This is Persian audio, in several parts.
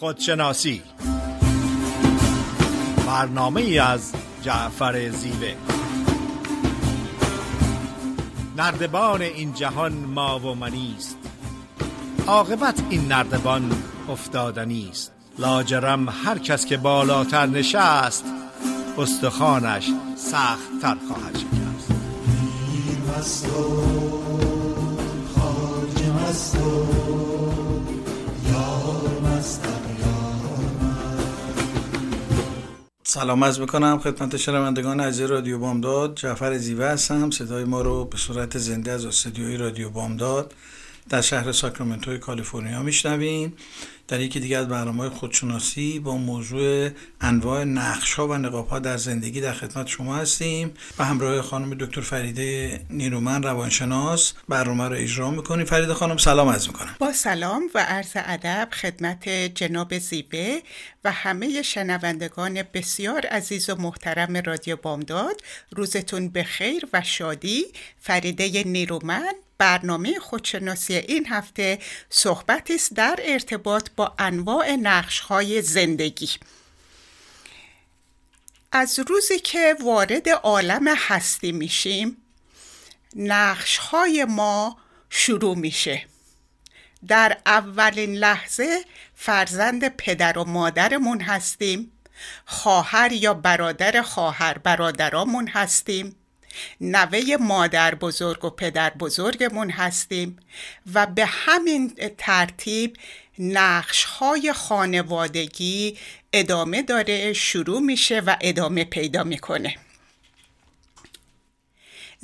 خودشناسی، برنامه‌ای از جعفر زیوه. نردبان این جهان ما و منیست، عاقبت این نردبان افتادنیست. لاجرم هر کس که بالاتر نشست، استخوانش سخت تر خواهد شکست. میر مستو خارج مستو، یار مستم یار من. سلام عرض میکنم خدمت شنوندگان عزیز رادیو بامداد. جعفر زیوه هستم. صدای ما رو به صورت زنده از استودیوی رادیو بامداد در شهر ساکرامنتو کالیفرنیا میشنویم. در یکی دیگه از برنامه‌های خودشناسی با موضوع انواع نقش‌ها و نقاب‌ها در زندگی در خدمت شما هستیم و همراه خانم دکتر فریده نیرومند روانشناس برنامه رو اجرا می‌کنیم. فریده خانم سلام عرض می‌کنم. با سلام و عرض ادب خدمت جناب زیبه و همه شنوندگان بسیار عزیز و محترم رادیو بامداد، روزتون بخیر و شادی. فریده نیرومند. برنامه خودشناسی این هفته صحبتی است در ارتباط با انواع نقش‌های زندگی. از روزی که وارد عالم هستی میشیم، نقش‌های ما شروع میشه. در اولین لحظه فرزند پدر و مادرمون هستیم، خواهر یا برادر خواهر برادرامون هستیم، نوه مادر بزرگ و پدر بزرگمون هستیم و به همین ترتیب نقش‌های خانوادگی ادامه داره، شروع میشه و ادامه پیدا میکنه.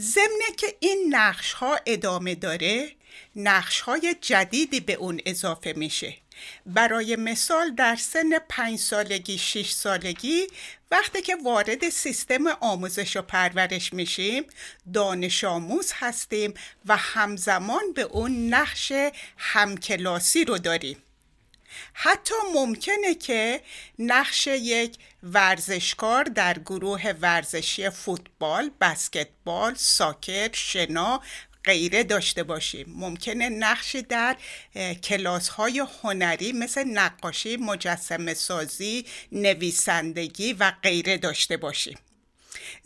ضمن که این نقش‌ها ادامه داره، نقش‌های جدیدی به اون اضافه میشه. برای مثال در سن 5 سالگی، 6 سالگی وقتی که وارد سیستم آموزش و پرورش میشیم، دانش آموز هستیم و همزمان به اون نقش همکلاسی رو داریم. حتی ممکنه که نقش یک ورزشکار در گروه ورزشی فوتبال، بسکتبال، ساکر، شنا غیره داشته باشیم. ممکنه نقشی در کلاس‌های هنری مثل نقاشی، مجسمه‌سازی، نویسندگی و غیره داشته باشیم.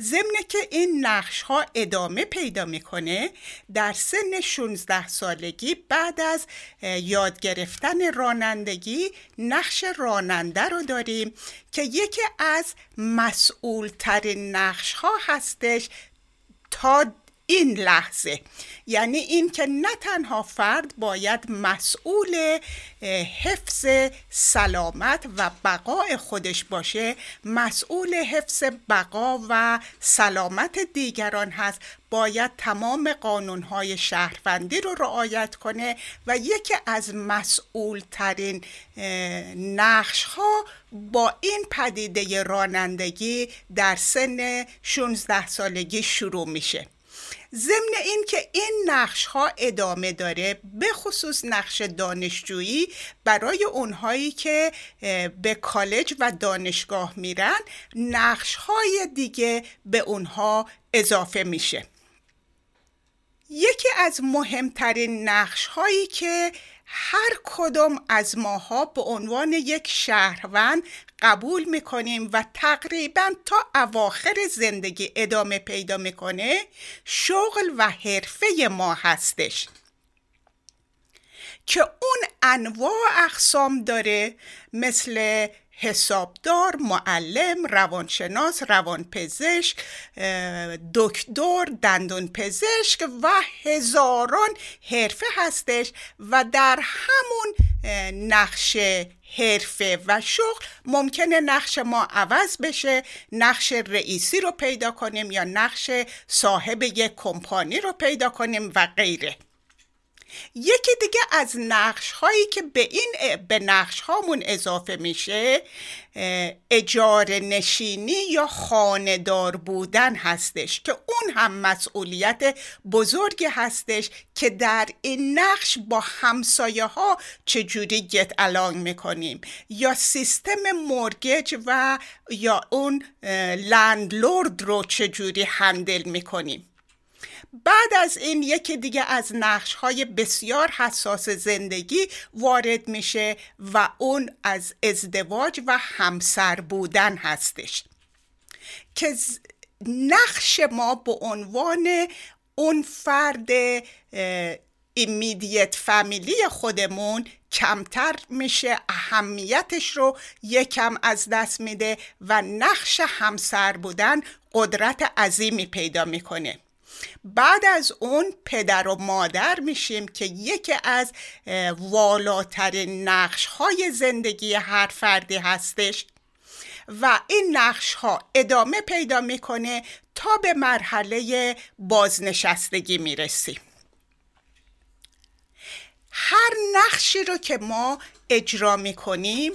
ضمن که این نقش‌ها ادامه پیدا می‌کنه، در سن 16 سالگی بعد از یاد گرفتن رانندگی نقش راننده رو داریم که یکی از مسئول‌ترین نقش‌ها هستش تا این لحظه. یعنی این که نه تنها فرد باید مسئول حفظ سلامت و بقای خودش باشه، مسئول حفظ بقا و سلامت دیگران هست، باید تمام قانونهای شهروندی رو رعایت کنه و یکی از مسئولترین نقش‌ها با این پدیده رانندگی در سن 16 سالگی شروع میشه. ضمن این که این نقش‌ها ادامه داره، به خصوص نقش دانشجویی برای اونهایی که به کالج و دانشگاه میرن، نقش‌های دیگه به اونها اضافه میشه. یکی از مهمترین نقش‌هایی که هر کدوم از ماها به عنوان یک شهروند قبول میکنیم و تقریبا تا اواخر زندگی ادامه پیدا میکنه، شغل و حرفه ما هستش که اون انواع اقسام داره، مثل حسابدار، معلم، روانشناس، روانپزشک، دکتر، دندانپزشک و هزاران حرفه هستش و در همون نقش حرفه و شغل ممکنه نقش ما عوض بشه. نقش رئیسی رو پیدا کنیم یا نقش صاحب یک کمپانی رو پیدا کنیم و غیره. یکی دیگه از نقش‌هایی که به نقش‌هامون اضافه میشه، اجاره نشینی یا خانه‌دار بودن هستش که اون هم مسئولیت بزرگی هستش که در این نقش با همسایه‌ها چجوری گت الانگ میکنیم، یا سیستم مورگج و یا اون لندلورد رو چجوری هندل میکنیم. بعد از این یکی دیگه از نقش‌های بسیار حساس زندگی وارد میشه و اون از ازدواج و همسر بودن هستش که نقش ما به عنوان اون فرد ایمیدیت فامیلی خودمون کمتر میشه، اهمیتش رو یکم از دست میده و نقش همسر بودن قدرت عظیمی پیدا میکنه. بعد از اون پدر و مادر میشیم که یکی از والاترین نقش‌های زندگی هر فردی هستش و این نقش‌ها ادامه پیدا میکنه تا به مرحله بازنشستگی میرسیم. هر نقشی رو که ما اجرا میکنیم،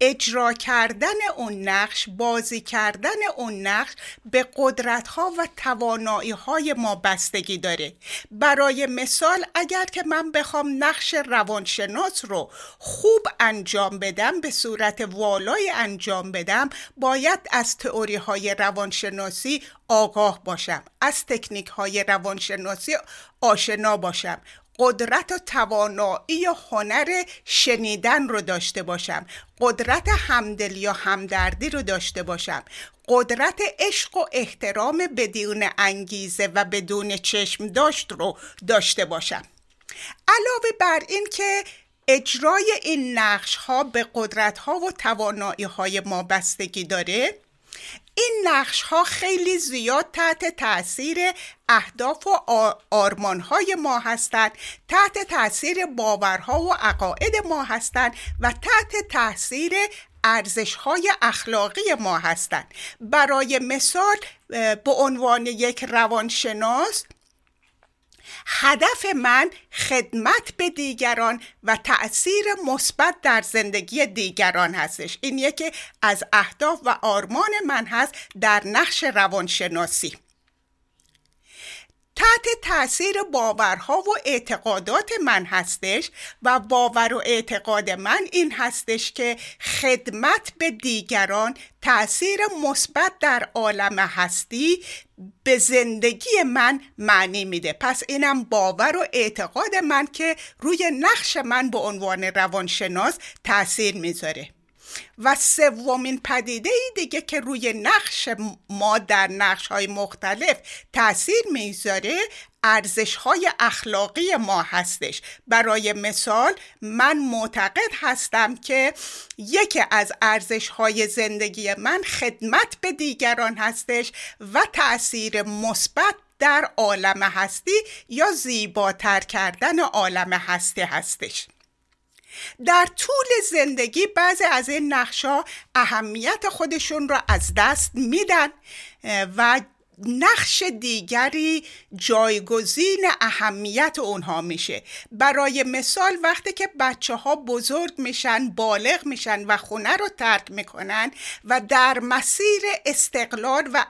اجرا کردن اون نقش، بازی کردن اون نقش به قدرت‌ها و توانایی‌های ما بستگی داره. برای مثال اگر که من بخوام نقش روانشناس رو خوب انجام بدم، به صورت والای انجام بدم، باید از تئوری‌های روانشناسی آگاه باشم، از تکنیک‌های روانشناسی آشنا باشم، قدرت و توانایی و هنر شنیدن رو داشته باشم، قدرت همدلی یا همدردی رو داشته باشم، قدرت عشق و احترام بدون انگیزه و بدون چشم داشت رو داشته باشم. علاوه بر این که اجرای این نقش‌ها به قدرت‌ها و توانایی‌های ما بستگی داره، این نقش‌ها خیلی زیاد تحت تأثیر اهداف و آرمان‌های ما هستند، تحت تأثیر باورها و عقاید ما هستند و تحت تأثیر ارزش‌های اخلاقی ما هستند. برای مثال به عنوان یک روانشناس، هدف من خدمت به دیگران و تأثیر مثبت در زندگی دیگران هستش. این یکی از اهداف و آرمان من هست در نقش روانشناسی. تحت تأثیر باورها و اعتقادات من هستش و باور و اعتقاد من این هستش که خدمت به دیگران تأثیر مثبت در عالم هستی به زندگی من معنی میده. پس اینم باور و اعتقاد من که روی نقش من به عنوان روانشناس تأثیر میذاره. و سومین پدیده دیگه که روی نقش ما در نقش‌های مختلف تأثیر میذاره، ارزش‌های اخلاقی ما هستش. برای مثال من معتقد هستم که یکی از ارزش‌های زندگی من خدمت به دیگران هستش و تأثیر مثبت در عالم هستی یا زیباتر کردن عالم هستی هستش. در طول زندگی بعضی از این نقش‌ها اهمیت خودشون را از دست میدن و نقش دیگری جایگزین اهمیت اونها میشه. برای مثال وقتی که بچه‌ها بزرگ میشن، بالغ میشن و خونه رو ترک میکنن و در مسیر استقلال و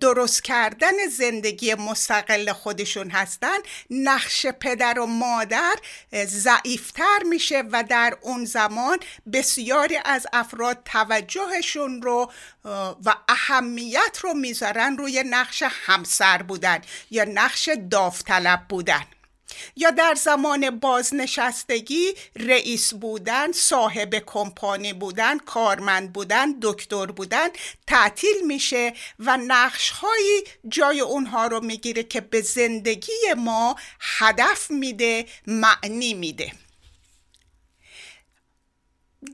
درست کردن زندگی مستقل خودشون هستن، نقش پدر و مادر ضعیفتر میشه و در اون زمان بسیاری از افراد توجهشون رو و اهمیت رو میذارن روی نقش همسر بودن یا نقش داوطلب بودن، یا در زمان بازنشستگی رئیس بودن، صاحب کمپانی بودن، کارمند بودن، دکتر بودن تعطیل میشه و نقش‌هایی جای اونها رو میگیره که به زندگی ما هدف میده، معنی میده.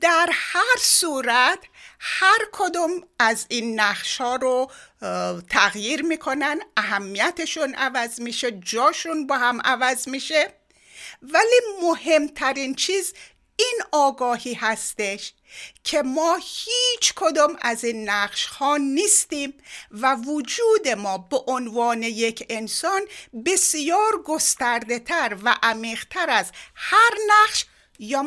در هر صورت هر کدوم از این نقش‌ها رو تغییر میکنن، اهمیتشون عوض میشه، جاشون با هم عوض میشه، ولی مهمترین چیز این آگاهی هستش که ما هیچ کدوم از این نقش‌ها نیستیم و وجود ما به عنوان یک انسان بسیار گسترده‌تر و عمیق‌تر از هر نقش یا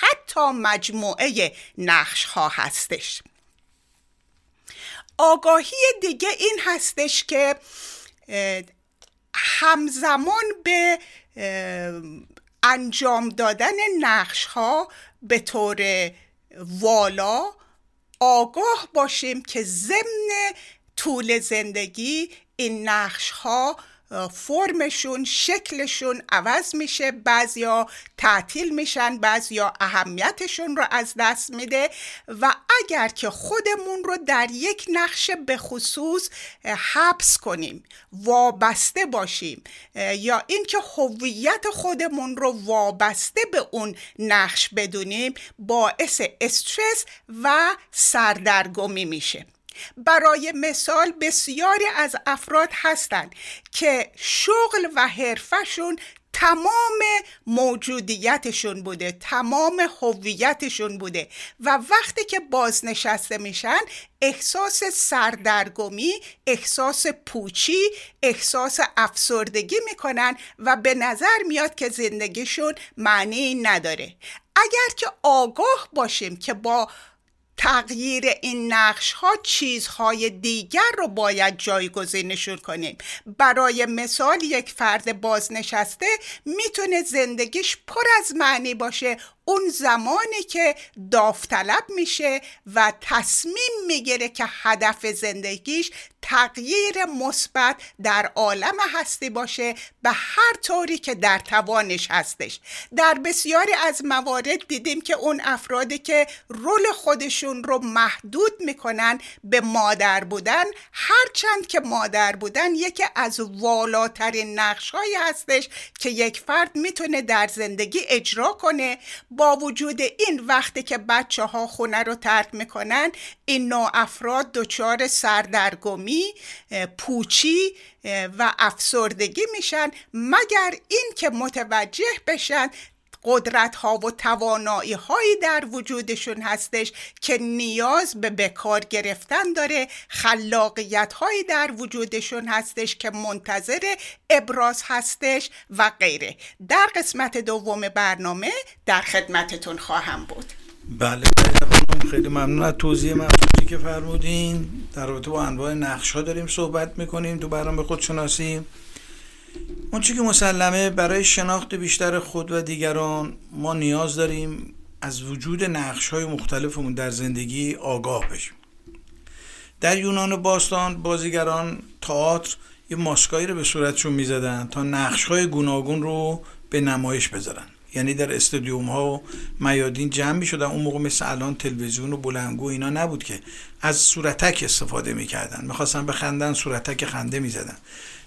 حتی مجموعه نقش‌ها هستش. آگاهی دیگه این هستش که همزمان به انجام دادن نقش‌ها به طور والا آگاه باشیم که ضمن طول زندگی این نقش‌ها فرمشون، شکلشون عوض میشه، بعضیا تعطیل میشن، بعضیا اهمیتشون رو از دست میده و اگر که خودمون رو در یک نقش به خصوص حبس کنیم، وابسته باشیم یا اینکه هویت خودمون رو وابسته به اون نقش بدونیم، باعث استرس و سردرگمی میشه. برای مثال بسیاری از افراد هستند که شغل و حرفشون تمام موجودیتشون بوده، تمام هویتشون بوده و وقتی که بازنشسته میشن احساس سردرگمی، احساس پوچی، احساس افسردگی میکنن و به نظر میاد که زندگیشون معنی نداره. اگر که آگاه باشیم که با تغییر این نقش ها چیزهای دیگر رو باید جایگزینشون کنیم، برای مثال یک فرد بازنشسته میتونه زندگیش پر از معنی باشه اون زمانی که داوطلب میشه و تصمیم میگیره که هدف زندگیش تغییر مثبت در عالم هستی باشه به هر طوری که در توانش هستش. در بسیاری از موارد دیدیم که اون افرادی که رول خودشون رو محدود میکنن به مادر بودن، هرچند که مادر بودن یکی از والاترین نقش‌هایی هستش که یک فرد میتونه در زندگی اجرا کنه، با وجود این وقتی که بچه ها خونه رو ترک میکنن این نوع افراد دچار سردرگمی، پوچی و افسردگی میشن، مگر این که متوجه بشن قدرت ها و توانایی هایی در وجودشون هستش که نیاز به بکار گرفتن داره، خلاقیت هایی در وجودشون هستش که منتظر ابراز هستش و غیره. در قسمت دوم برنامه در خدمتتون خواهم بود. بله خانم، خیلی ممنون از توضیح مفصلی که فرمودین. در رابطه با انواع نقش ها داریم صحبت میکنیم تو برنامه خودشناسی. اون چیزی که مسلمه، برای شناخت بیشتر خود و دیگران ما نیاز داریم از وجود نقش‌های مختلفمون در زندگی آگاه بشیم. در یونان باستان بازیگران تئاتر یه ماسکایی رو به صورتشون می‌زدن تا نقش‌های گوناگون رو به نمایش بذارن، یعنی در استادیوم‌ها و میادین جمع می‌شدن. اون موقع مثل الان تلویزیون و بلندگو اینا نبود که از صورتک استفاده می‌کردن. می‌خواستن بخندن، صورتک خنده می‌زدن.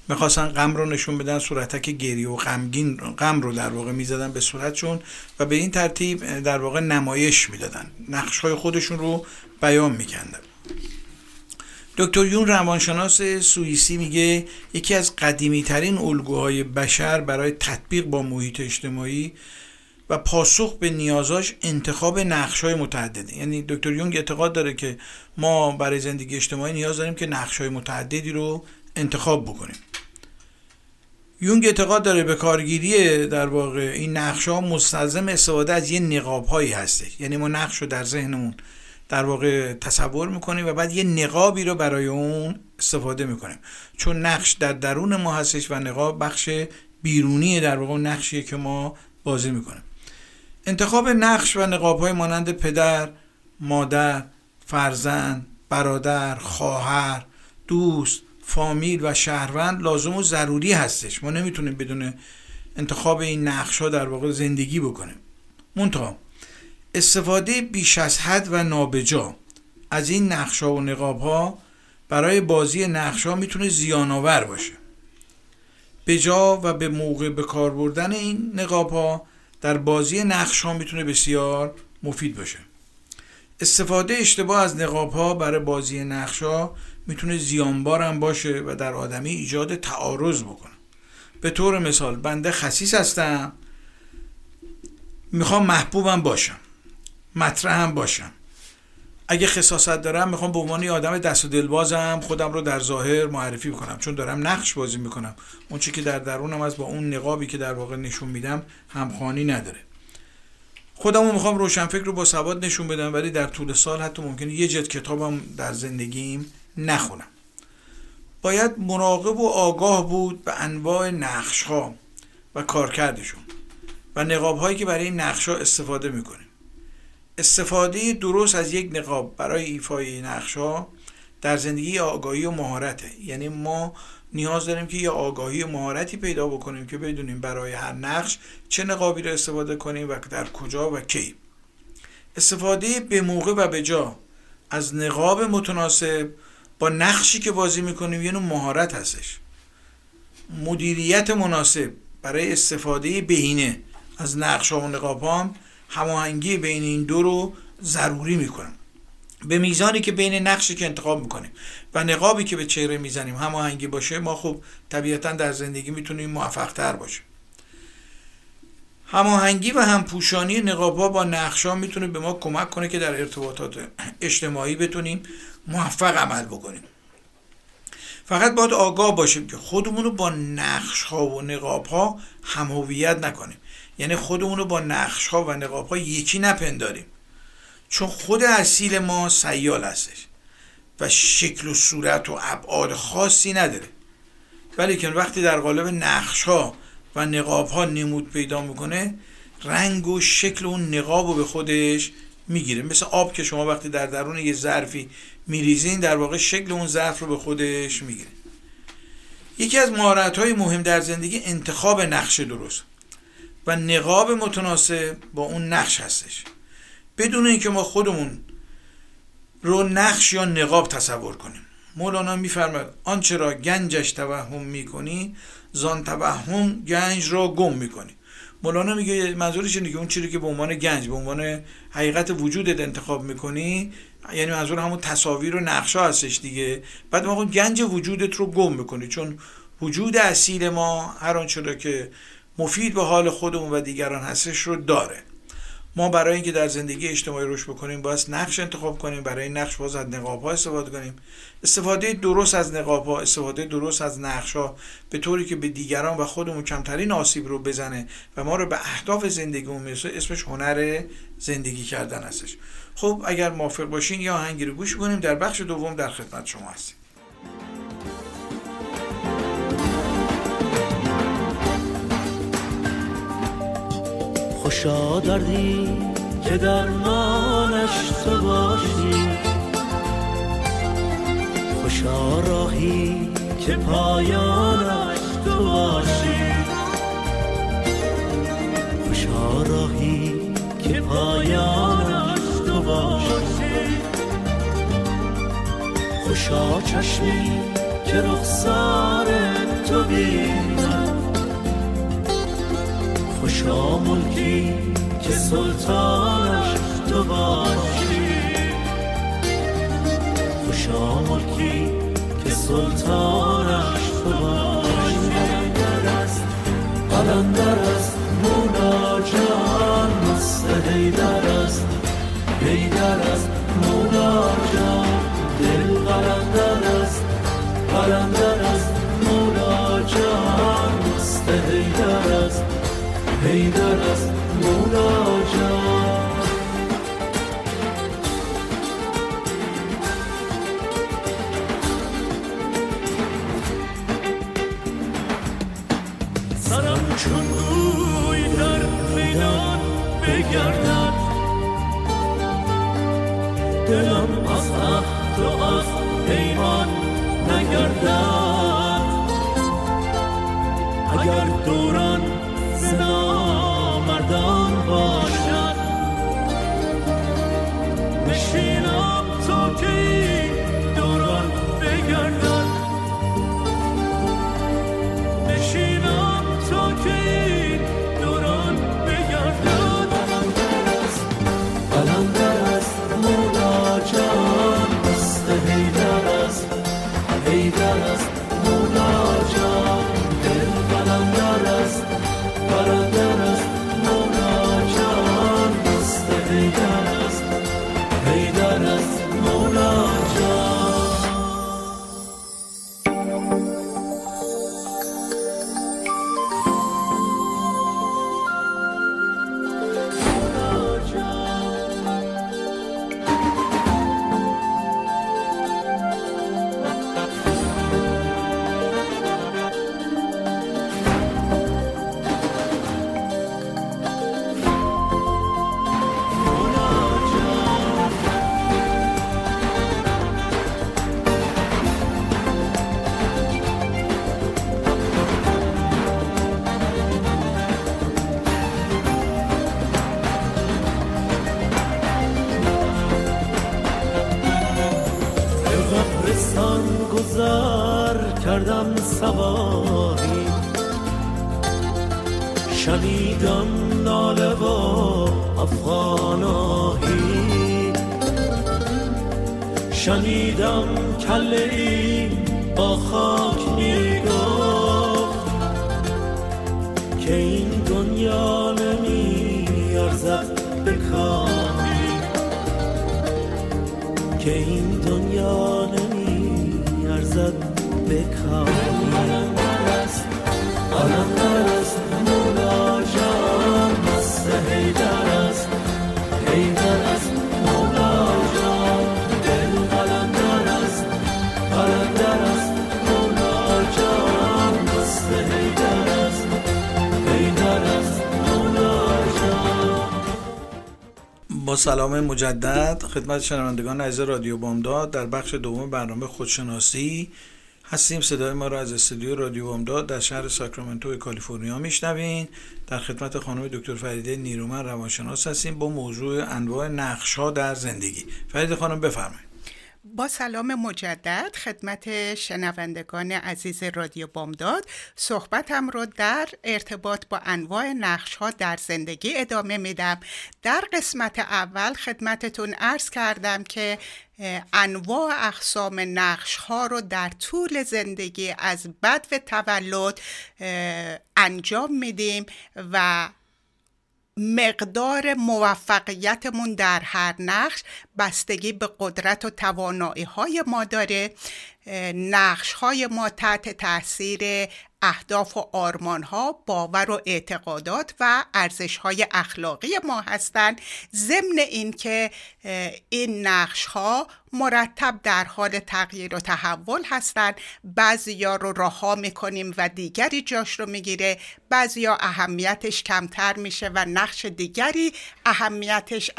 میخواستن غم رو نشون بدن، صورتک گریه و غمگین غم رو در واقع میزدن به صورتشون و به این ترتیب در واقع نمایش میدادن، نقش‌های خودشون رو بیان میکردن. دکتر یون روانشناس سوئیسی میگه یکی از قدیمی ترین الگوهای بشر برای تطبیق با محیط اجتماعی و پاسخ به نیازاش انتخاب نقش‌های متعدده. یعنی دکتر یونگ اعتقاد داره که ما برای زندگی اجتماعی نیاز داریم که نقش‌های متعددی رو انتخاب بکنیم. یونگ اعتقاد داره به کارگیری در واقع این نقش‌ها مستلزم استفاده از یه نقاب‌هایی هسته، یعنی ما نقش رو در ذهنمون در واقع تصور می‌کنیم و بعد یه نقابی رو برای اون استفاده می‌کنیم، چون نقش در درون ما هستش و نقاب بخش بیرونی در واقع نقشیه که ما بازی می‌کنیم. انتخاب نقش و نقاب‌های مانند پدر، مادر، فرزند، برادر، خواهر، دوست، فامیل و شهروند لازم و ضروری هستش. ما نمیتونیم بدون انتخاب این نقش‌ها در واقع زندگی بکنیم. منتها استفاده بیش از حد و نابجا از این نقش‌ها و نقاب‌ها برای بازی نقش‌ها میتونه زیان‌آور باشه. به جا و به موقع به کار بردن این نقاب‌ها در بازی نقش‌ها میتونه بسیار مفید باشه. استفاده اشتباه از نقاب‌ها برای بازی نقش‌ها میتونه زیانبار هم باشه و در آدمی ایجاد تعارض بکنه. به طور مثال بنده خسیس هستم، میخوام محبوبم باشم، مطرحم باشم. اگه خصاصت دارم میخوام به عنوان یه آدم دست و دلبازم خودم رو در ظاهر معرفی کنم، چون دارم نقش بازی میکنم. اون چیزی که در درونم از با اون نقابی که در واقع نشون میدم همخوانی نداره. خودمو میخوام روشنفکر رو با سواد نشون بدم، ولی در طول سال حتی ممکنه یه جلد کتابم در زندگیم نخونم. باید مراقب و آگاه بود به انواع نقش‌ها و کارکردشون و نقاب‌هایی که برای این نقش‌ها استفاده می‌کنیم. استفاده درست از یک نقاب برای ایفای نقش‌ها در زندگی آگاهی و مهارته. یعنی ما نیاز داریم که یه آگاهی و مهارتی پیدا بکنیم که بدونیم برای هر نقش چه نقابی را استفاده کنیم و در کجا و کی. استفاده به موقع و به جا از نقاب متناسب با نقشی که بازی میکنیم یه نوع مهارت هستش. مدیریت مناسب برای استفاده بهینه از نقش‌ها و نقاب‌ها، هماهنگی بین این دو رو ضروری میکنم. به میزانی که بین نقشی که انتخاب میکنیم و نقابی که به چهره میزنیم هماهنگی باشه، ما خب طبیعتاً در زندگی میتونیم موفق‌تر باشیم. هماهنگی و همپوشانی نقاب‌ها با نقش‌ها میتونه به ما کمک کنه که در ارتباطات اجتماعی بتونیم موفق عمل بکنیم. فقط باید آگاه باشیم که خودمون رو با نقش‌ها و نقاب‌ها هم هویت نکنیم، یعنی خودمون رو با نقش‌ها و نقاب‌ها یکی نپنداریم، چون خود اصیل ما سیال هستش و شکل و صورت و ابعاد خاصی نداره. ولیکن وقتی در قالب نقش‌ها و نقاب‌ها نمود پیدا میکنه، رنگ و شکل اون نقاب رو به خودش میگیره. مثل آب که شما وقتی در درون یه ظرفی میریزین، در واقع شکل اون ظرف رو به خودش میگیره. یکی از مهارت‌های مهم در زندگی انتخاب نقش درست و نقاب متناسب با اون نقش هستش. بدون اینکه ما خودمون رو نقش یا نقاب تصور کنیم، مولانا میفرماید آنچه را گنجش توهم میکنی زان توهم گنج را گم میکنی. مولانا میگه منظورش اینه که اون چیزی که به عنوان گنج، به عنوان حقیقت وجودت انتخاب میکنی، یعنی منظور همون تصاویر و نقشا هستش دیگه. بعد ما گنج وجودت رو گم میکنی، چون وجود اصیل ما هر آنچه را که مفید به حال خودمون و دیگران هستش رو داره. ما برای اینکه در زندگی اجتماعی رشد بکنیم باید نقش انتخاب کنیم، برای نقش باز از نقاب‌ها استفاده کنیم. استفاده درست از نقاب‌ها، استفاده درست از نقش‌ها به طوری که به دیگران و خودمون کمترین آسیب رو بزنه و ما رو به اهداف زندگیمون برسونه، اسمش هنر زندگی کردن هستش. خب اگر موافق باشین یا آهنگی رو گوش کنیم، در بخش دوم در خدمت شما هستیم. خوشا دردی که درمانش تو باشی، خوشا راهی که پایانش تو باشی، خوشا راهی که پایانش تو باشی، خوشا چشمی که رخسار تو بیند، خوشا ملکی که سلطانش تو باشی، خوشا ملکی که سلطانش تو باشی. قلندر است مولا جان، مست حیدر است، حیدر است مولا جان، دل قلندر است، قلندر است مولا جان، مست حیدر است، حیدر است مولا جان. سرم چون گوی در میدان بگردد، دلم از عهد و از پیمان نگردد، اگر دوران نامردان باشد، نشینم تا که این دوران بگردد، نشینم تا که این دوران بگردد. قلندر است مولا جان، مست حیدر است، حیدر است مولا جان، دل قلندر است، قلندر است مولا جان، مست حیدر است، حیدر است مولا جان. گذار کردم سباهی، شنیدم ناله و افغاناهی، شنیدم کله ای با خاک میگفت که این دنیا نمیارزد به کامی، که این دنیا نمیارزد به کامی. علم درست مولا جان مست حیدر است، حیدر است مولا جان دل قلندر است، قلندر است مولا جان مست حیدر است، حیدر است مولا جان. با سلام مجدد خدمت شنوندگان عزیز رادیو بامداد، در بخش دوم برنامه خودشناسی هستیم. صدای ما را از استودیو رادیو بامداد در شهر ساکرامنتو کالیفرنیا میشنوین. در خدمت خانم دکتر فریده نیرومند روانشناس هستیم با موضوع انواع نقش‌ها در زندگی. فریده خانم بفرمایید. با سلام مجدد خدمت شنوندگان عزیز رادیو بامداد، صحبتم رو در ارتباط با انواع نقش‌ها در زندگی ادامه میدم. در قسمت اول خدمتتون عرض کردم که انواع اقسام نقش‌ها رو در طول زندگی از بدو تولد انجام میدیم و مقدار موفقیتمون در هر نقش بستگی به قدرت و توانایی‌های ما داره. نقش‌های ما تحت تاثیر اهداف و آرمان‌ها، باور و اعتقادات و ارزش‌های اخلاقی ما هستند، ضمن اینکه این نقش‌ها مرتب در حال تغییر و تحول هستند. بعضیا رو رها می‌کنیم و دیگری جاش رو می‌گیره، بعضیا اهمیتش کمتر میشه و نقش دیگری اهمیتش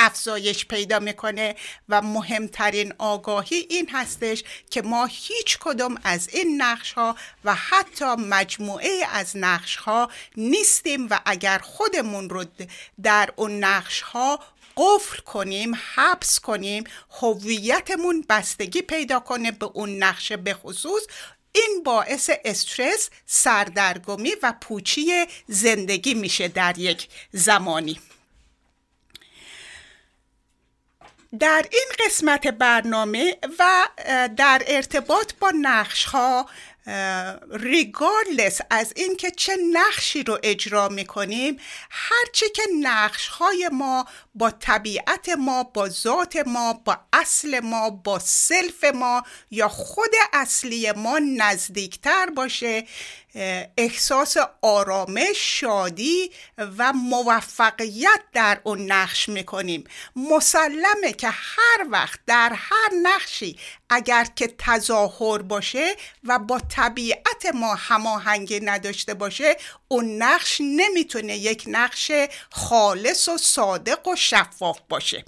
افزایش پیدا میکنه و مهمترین آگاهی این هستش که ما هیچ کدوم از این نقش ها و حتی مجموعه از نقش ها نیستیم و اگر خودمون رو در اون نقش ها قفل کنیم، حبس کنیم، هویتمون بستگی پیدا کنه به اون نقش به خصوص، این باعث استرس، سردرگمی و پوچی زندگی میشه در یک زمانی. در این قسمت برنامه و در ارتباط با نقش‌ها، regardless از اینکه چه نقشی رو اجرا می‌کنیم، هرچی که نقش‌های ما با طبیعت ما، با ذات ما، با اصل ما، با سلف ما یا خود اصلی ما نزدیکتر باشه، احساس آرامش، شادی و موفقیت در اون نقش میکنیم. مسلمه که هر وقت در هر نقشی اگر که تظاهر باشه و با طبیعت ما هماهنگی نداشته باشه، اون نقش نمیتونه یک نقش خالص و صادق و شفاف باشه.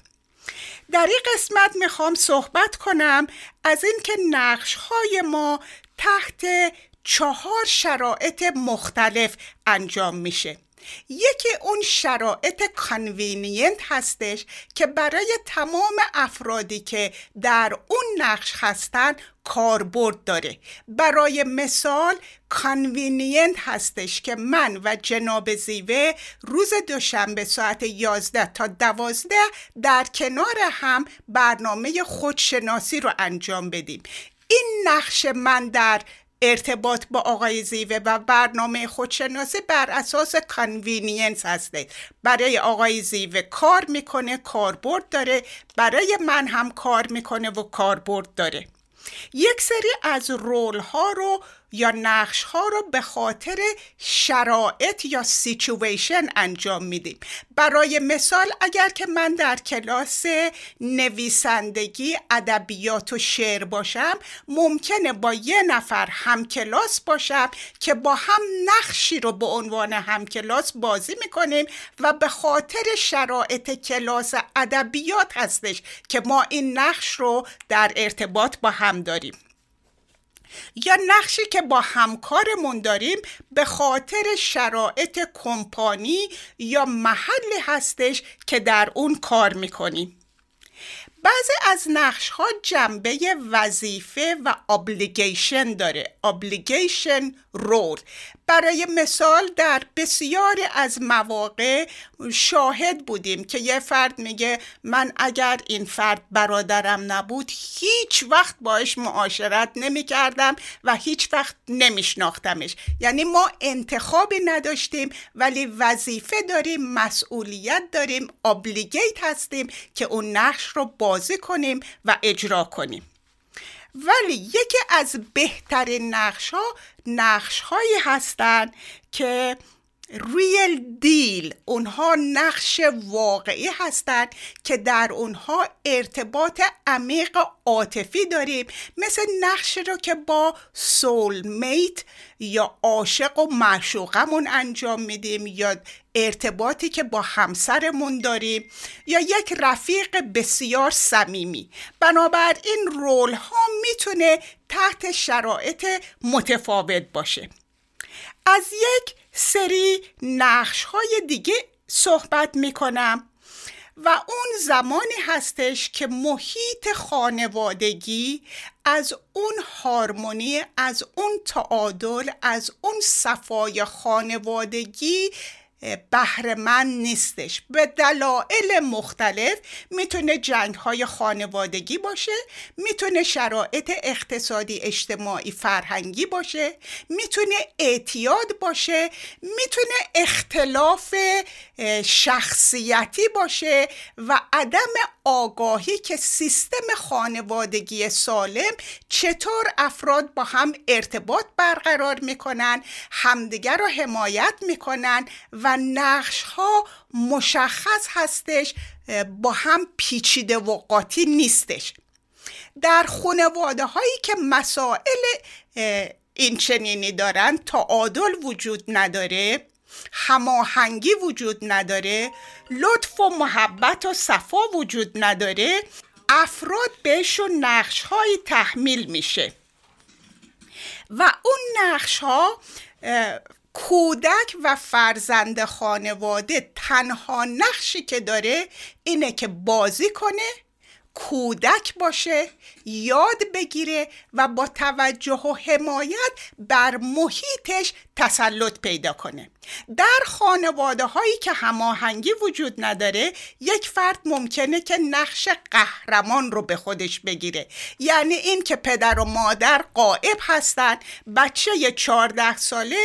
در این قسمت میخوام صحبت کنم از اینکه نقش‌های ما تحت 4 شرایط مختلف انجام میشه. یکی اون شرایط کانوینینت هستش که برای تمام افرادی که در اون نقش هستن کاربرد داره. برای مثال کانوینینت هستش که من و جناب زیوه روز دوشنبه ساعت 11 تا 12 در کنار هم برنامه خودشناسی رو انجام بدیم. این نقش من در ارتباط با آقای زیوه و برنامه خودشناسی بر اساس کانوینینس هسته. برای آقای زیوه کار میکنه، کاربرد داره، برای من هم کار میکنه و کاربرد داره. یک سری از رول ها رو یا نقش ها رو به خاطر شرایط یا سیچویشن انجام میدیم. برای مثال اگر که من در کلاس نویسندگی، ادبیات و شعر باشم، ممکنه با یه نفر همکلاس باشم که با هم نقشی رو به عنوان همکلاس بازی میکنیم و به خاطر شرایط کلاس ادبیات هستش که ما این نقش رو در ارتباط با هم داریم. یا نقشی که با همکارمون داریم به خاطر شرایط کمپانی یا محلی هستش که در اون کار میکنیم. بعضی از نقش‌ها جنبه وظیفه و obligation داره، obligation role. برای مثال در بسیاری از مواقع شاهد بودیم که یه فرد میگه من اگر این فرد برادرم نبود هیچ وقت باهاش معاشرت نمیکردم و هیچ وقت نمیشناختمش. یعنی ما انتخابی نداشتیم ولی وظیفه داریم، مسئولیت داریم، obligate هستیم که اون نقش رو بازی کنیم و اجرا کنیم. ولی یکی از بهترین نقش‌ها نقش‌هایی هستند که ریل دیل، اونها نقش واقعی هستند که در اونها ارتباط عمیق عاطفی داریم، مثل نقشی رو که با سول میت یا عاشق و معشوقمون انجام میدیم، یا ارتباطی که با همسرمون داریم، یا یک رفیق بسیار صمیمی. بنابراین رول ها میتونه تحت شرایط متفاوت باشه. از یک سری نقش‌های دیگه صحبت می‌کنم و اون زمانی هستش که محیط خانوادگی از اون هارمونی، از اون تعادل، از اون صفای خانوادگی بهره‌مند نیستش. به دلایل مختلف میتونه جنگ‌های خانوادگی باشه، میتونه شرایط اقتصادی، اجتماعی، فرهنگی باشه، میتونه اعتیاد باشه، میتونه اختلاف شخصیتی باشه و عدم آگاهی که سیستم خانوادگی سالم چطور افراد با هم ارتباط برقرار میکنن، همدیگر رو حمایت میکنن و نقش ها مشخص هستش، با هم پیچیده و قاطی نیستش. در خانواده هایی که مسائل این چنینی دارن، تعادل وجود نداره، هماهنگی وجود نداره، لطف و محبت و صفا وجود نداره، افراد بهشون نقش هایی تحمیل میشه و اون نقش ها کودک و فرزند خانواده تنها نقشی که داره اینه که بازی کنه، کودک باشه، یاد بگیره و با توجه و حمایت بر محیطش تسلط پیدا کنه. در خانواده هایی که هماهنگی وجود نداره، یک فرد ممکنه که نقش قهرمان رو به خودش بگیره، یعنی این که پدر و مادر غائب هستن، بچه 14 ساله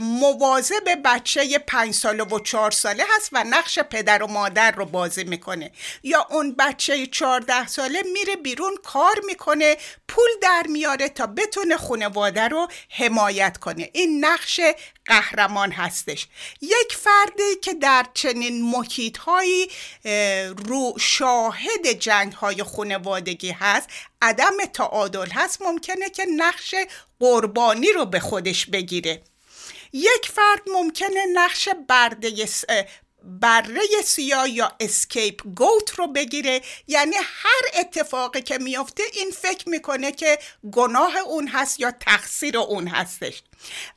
مواظب بچه 5 ساله و 4 ساله هست و نقش پدر و مادر رو بازی میکنه، یا اون بچه 14 ساله میره بیرون کار میکنه، پول در میاره تا بتونه خانواده رو حمایت کنه. این نقش قهرمان هستش. یک فردی که در چنین محیط‌هایی رو شاهد جنگ‌های خانوادگی هست، عدم تعادل هست، ممکنه که نقش قربانی رو به خودش بگیره. یک فرد ممکنه نقش بره سیاه یا اسکیپ گوت رو بگیره، یعنی هر اتفاقی که میفته این فکر میکنه که گناه اون هست یا تقصیر اون هستش.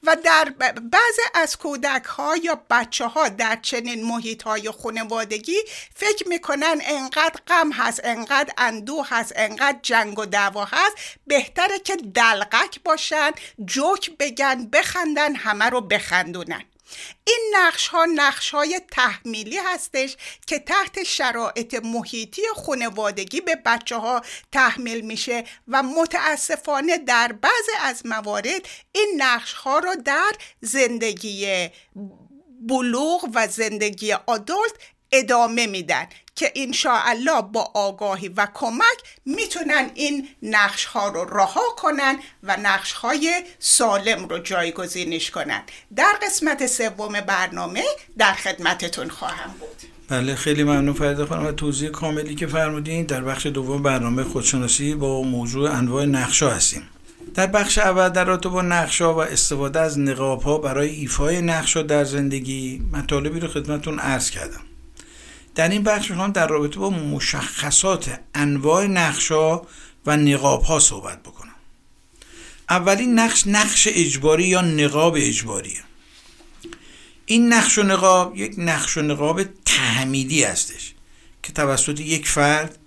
و در بعضی از کودک ها یا بچه ها در چنین محیط های خانوادگی فکر میکنن انقدر غم هست، انقدر اندوه هست، انقدر جنگ و دعوا هست، بهتره که دلقک باشن، جوک بگن، بخندن، همه رو بخندونن. این نقش‌ها نقش‌های تحمیلی هستش که تحت شرایط محیطی خانوادگی به بچه‌ها تحمیل میشه و متاسفانه در بعضی از موارد این نقش‌ها رو در زندگی بلوغ و زندگی آدالت ادامه میدن که انشاءالله با آگاهی و کمک میتونن این نقش‌ها رو رها کنن و نقش‌های سالم رو جایگزینش کنن. در قسمت سوم برنامه در خدمتتون خواهم بود. بله، خیلی ممنون فریده خانم. توضیح کاملی که فرمودین. در بخش دوم برنامه خودشناسی با موضوع انواع نقش‌ها هستیم. در بخش اول در رابطه با نقش‌ها و استفاده از نقاب‌ها برای ایفای نقش‌ها در زندگی مطالبی رو خدمتتون عرض کردم. در این بخش می‌خوام در رابطه با مشخصات انواع نقش‌ها و نقاب‌ها صحبت بکنم. اولین نقش، نقش اجباری یا نقاب اجباریه. این نقش و نقاب یک نقش و نقاب تحمیلی هستش که توسط یک فرد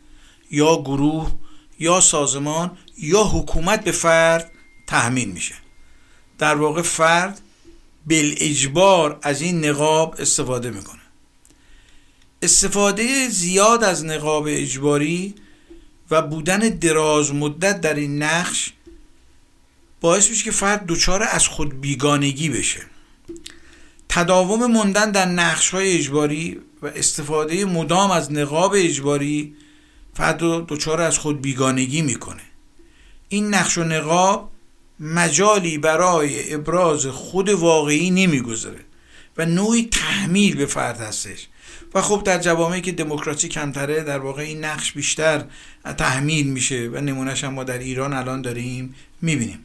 یا گروه یا سازمان یا حکومت به فرد تحمیل میشه. در واقع فرد بالاجبار از این نقاب استفاده میکنه. استفاده زیاد از نقاب اجباری و بودن دراز مدت در این نقش باعث میشه که فرد دچار از خود بیگانگی بشه. تداوم ماندن در نقش‌های اجباری و استفاده مدام از نقاب اجباری فرد رو دچار از خود بیگانگی میکنه. این نقش و نقاب مجالی برای ابراز خود واقعی نمیگذاره و نوعی تحمیل به فرد هستش و خب در جوامعی که دموکراسی کمتره در واقع این نقش بیشتر تحمیل میشه و نمونهش هم ما در ایران الان داریم میبینیم.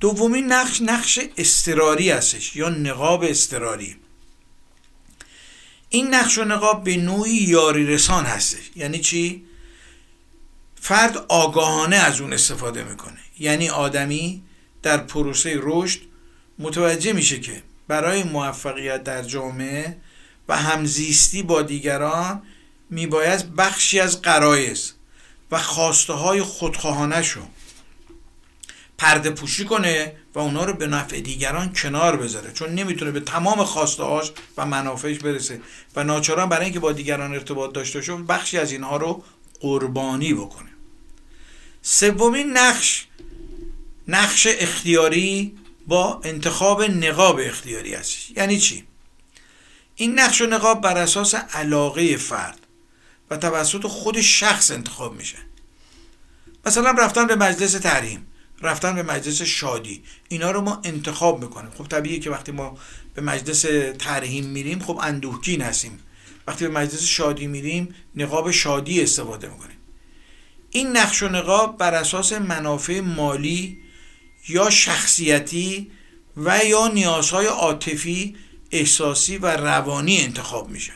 دومین نقش، نقش اضطراری هستش یا نقاب اضطراری. این نقش و نقاب به نوعی یاری رسان هستش. یعنی چی؟ فرد آگاهانه از اون استفاده میکنه. یعنی آدمی در پروسه رشد متوجه میشه که برای موفقیت در جامعه و همزیستی با دیگران میباید بخشی از غرایز و خواسته های خودخواهانه شو پرده پوشی کنه و اونا رو به نفع دیگران کنار بذاره، چون نمیتونه به تمام خواسته هاش و منافعش برسه و ناچاران برای اینکه با دیگران ارتباط داشته باشه بخشی از اینها رو قربانی بکنه. سومین نقش، نقش اختیاری با انتخاب نقاب اختیاری است. یعنی چی؟ این نقش و نقاب بر اساس علاقه فرد و توسط خود شخص انتخاب میشه. مثلا رفتن به مجلس تحریم، رفتن به مجلس شادی، اینا رو ما انتخاب میکنیم. خب طبیعیه که وقتی ما به مجلس تحریم میریم خب اندوهگین هستیم، وقتی به مجلس شادی میریم نقاب شادی استفاده میکنیم. این نقش و نقاب بر اساس منافع مالی یا شخصیتی و یا نیازهای عاطفی، احساسی و روانی انتخاب میشه.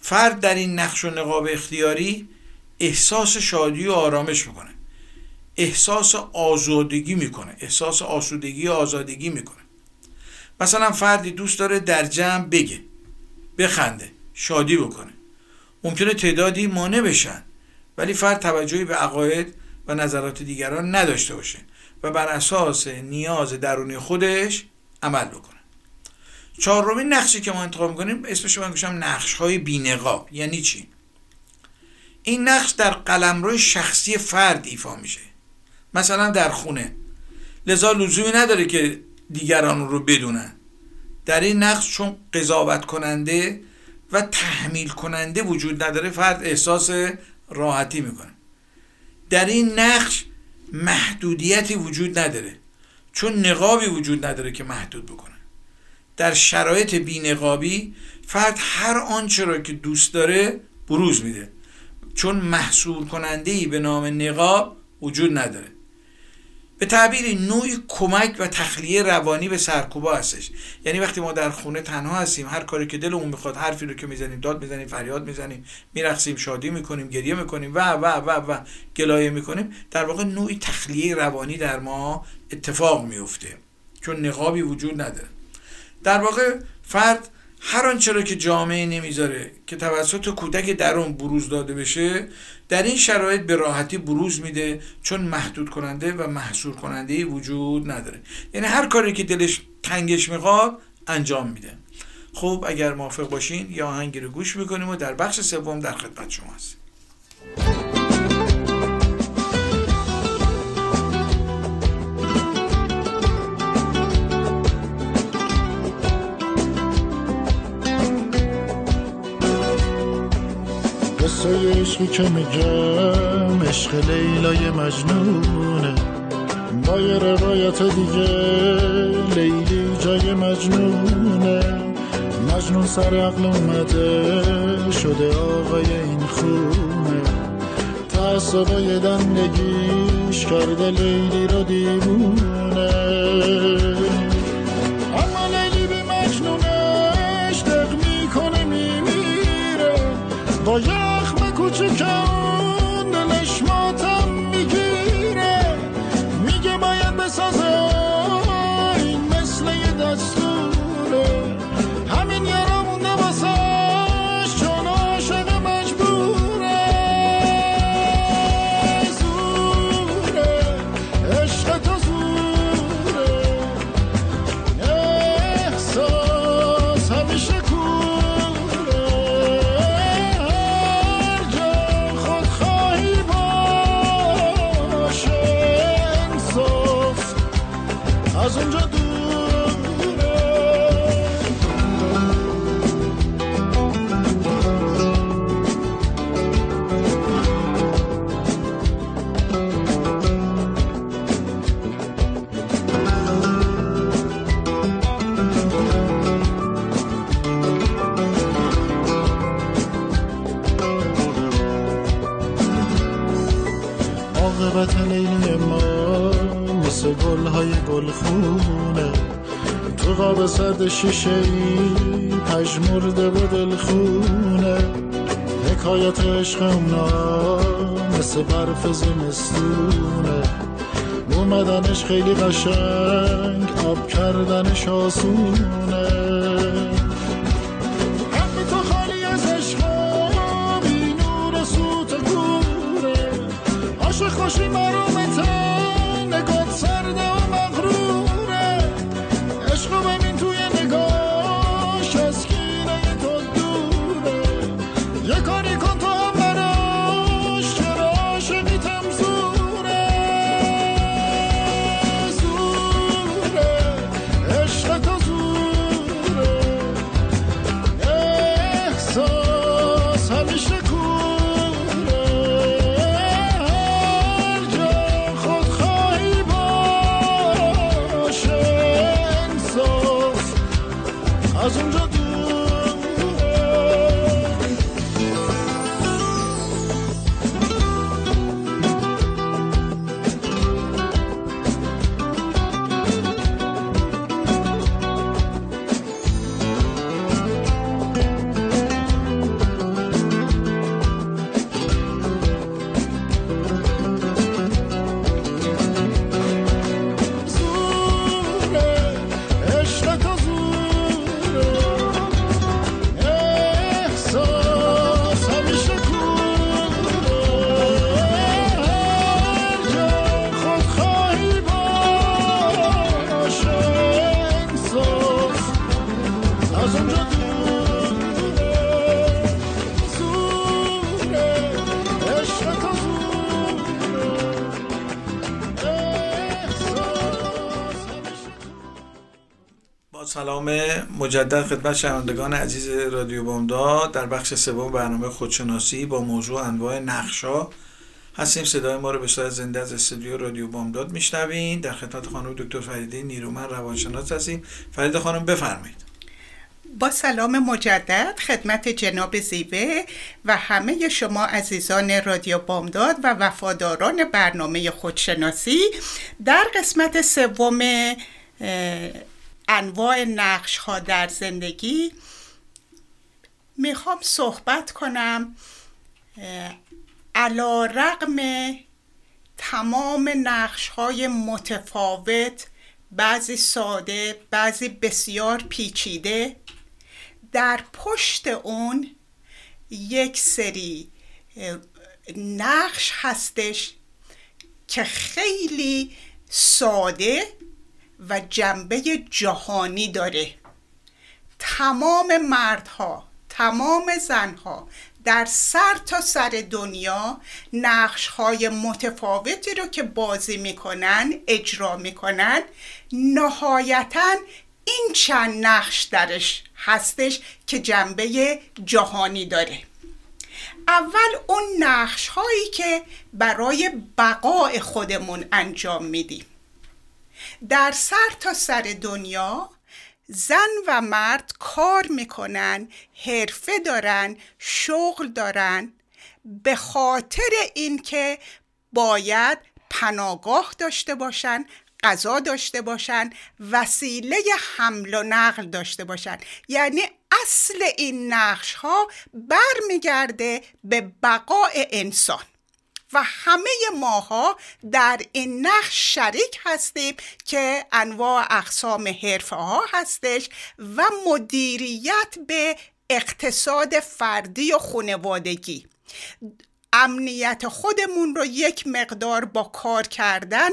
فرد در این نقش و نقاب اختیاری احساس شادی و آرامش میکنه، احساس آزادگی میکنه، احساس آسودگی و آزادگی میکنه. مثلا فردی دوست داره در جمع بگه، بخنده، شادی بکنه. ممکنه تعدادی مانع بشن ولی فرد توجهی به عقاید و نظرات دیگران نداشته باشه و بر اساس نیاز درونی خودش عمل بکنه. چهارمین نقشی که ما انتخاب میکنیم اسمش رو من گوشم نقش‌های بی‌نقاب. یعنی چی؟ این نقش در قلمرو شخصی فرد ایفا میشه، مثلا در خونه، لذا لزومی نداره که دیگران رو بدونن. در این نقش چون قضاوت کننده و تحمیل کننده وجود نداره فرد احساس راحتی میکنه. در این نقش محدودیتی وجود نداره چون نقابی وجود نداره که محدود بکنه. در شرایط بی‌نقابی فرد هر آنچه را که دوست داره بروز میده چون محصور کننده‌ای به نام نقاب وجود نداره. به تعبیری نوعی کمک و تخلیه روانی به سرکوبا هستش. یعنی وقتی ما در خونه تنها هستیم هر کاری که دلمون میخواد، حرفی رو که میزنیم، داد میزنیم، فریاد میزنیم، میرقصیم، شادی میکنیم، گریه میکنیم و گلایه میکنیم، در واقع نوعی تخلیه روانی در ما اتفاق میفته چون نقابی وجود نداره. در واقع فرد هر آنچه را که جامعه نمیذاره که توسط کودک درون بروز داده بشه در این شرایط به راحتی بروز میده چون محدود کننده و محصور کننده وجود نداره. یعنی هر کاری که دلش تنگش میخواد انجام میده. خب اگر موافق باشین یا آهنگی رو گوش میکنیم و در بخش سوم در خدمت شما هستیم. قصه عشقی که میگم عشق لیلای مجنونه، با یه روایت دیگه لیلی جای مجنونه. مجنون سر عقل اومده شده آقای این خونه، تعصبای دندگیش کرده لیلی رو دیوونه. اما لیلی به مجنونش دق میکنه میمیره، با چون دلش ماتم میگیره میگه باید بسازه این مثل یه دستوره. همین یارا مونده واسش چون عاشق مجبوره. باغ وطنی ما مثل گل‌های گلخونه، تو قاب سرد شیشه‌ای پژمرده و دلخونه، حکایت عشق اونا مثل برف زمستونه، اومدنش خیلی قشنگ، آب کردنش آسونه. خوشی مرومتن نگات سرده و مغروره، عشقو ببین توی نگاش از کینه تو دوره، یه کاری کن تو هم براش که عاشقیتم زوره زوره، عشق تو زوره، احساس همیشه مجدد خدمت شنوندگان عزیز رادیو بامداد در بخش سوم برنامه خودشناسی با موضوع انواع نقش‌ها هستیم. صدای ما رو به صورت زنده از استودیو رادیو بامداد میشنوین. در خدمت خانم دکتر فریده نیرومند روانشناس هستیم. فریده خانم بفرمایید. با سلام مجدد خدمت جناب زیوه و همه شما عزیزان رادیو بامداد و وفاداران برنامه خودشناسی در قسمت سوم انواع نقش‌ها در زندگی میخوام صحبت کنم. علی رغم تمام نقش‌های متفاوت، بعضی ساده، بعضی بسیار پیچیده، در پشت اون یک سری نقش هستش که خیلی ساده و جنبه جهانی داره. تمام مردها، تمام زنها در سر تا سر دنیا نقش‌های متفاوتی رو که بازی میکنن، اجرا میکنن. نهایتاً این چند نقش درش هستش که جنبه جهانی داره. اول اون نقش‌هایی که برای بقای خودمون انجام میدیم. در سر تا سر دنیا زن و مرد کار میکنن، حرفه دارن، شغل دارن، به خاطر اینکه باید پناهگاه داشته باشن، غذا داشته باشن، وسیله حمل و نقل داشته باشن. یعنی اصل این نقش ها برمیگرده به بقای انسان و همه ماها در این نقش شریک هستیم که انواع اقسام حرفه ها هستش و مدیریت به اقتصاد فردی و خانوادگی، امنیت خودمون رو یک مقدار با کار کردن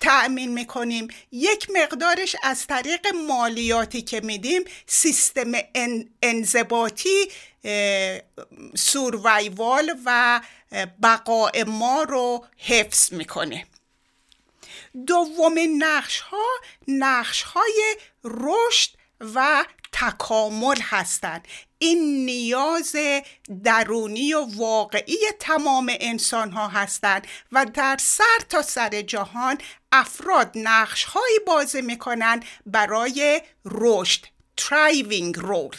تأمین میکنیم، یک مقدارش از طریق مالیاتی که میدیم، سیستم انضباطی سوروایوال و بقای ما رو حفظ میکنه. دومین نقش‌ها نقش‌های رشد و تکامل هستند. این نیاز درونی و واقعی تمام انسان‌ها هستند و در سر تا سر جهان افراد نقش‌هایی بازی میکنن برای رشد، ترایوینگ رول.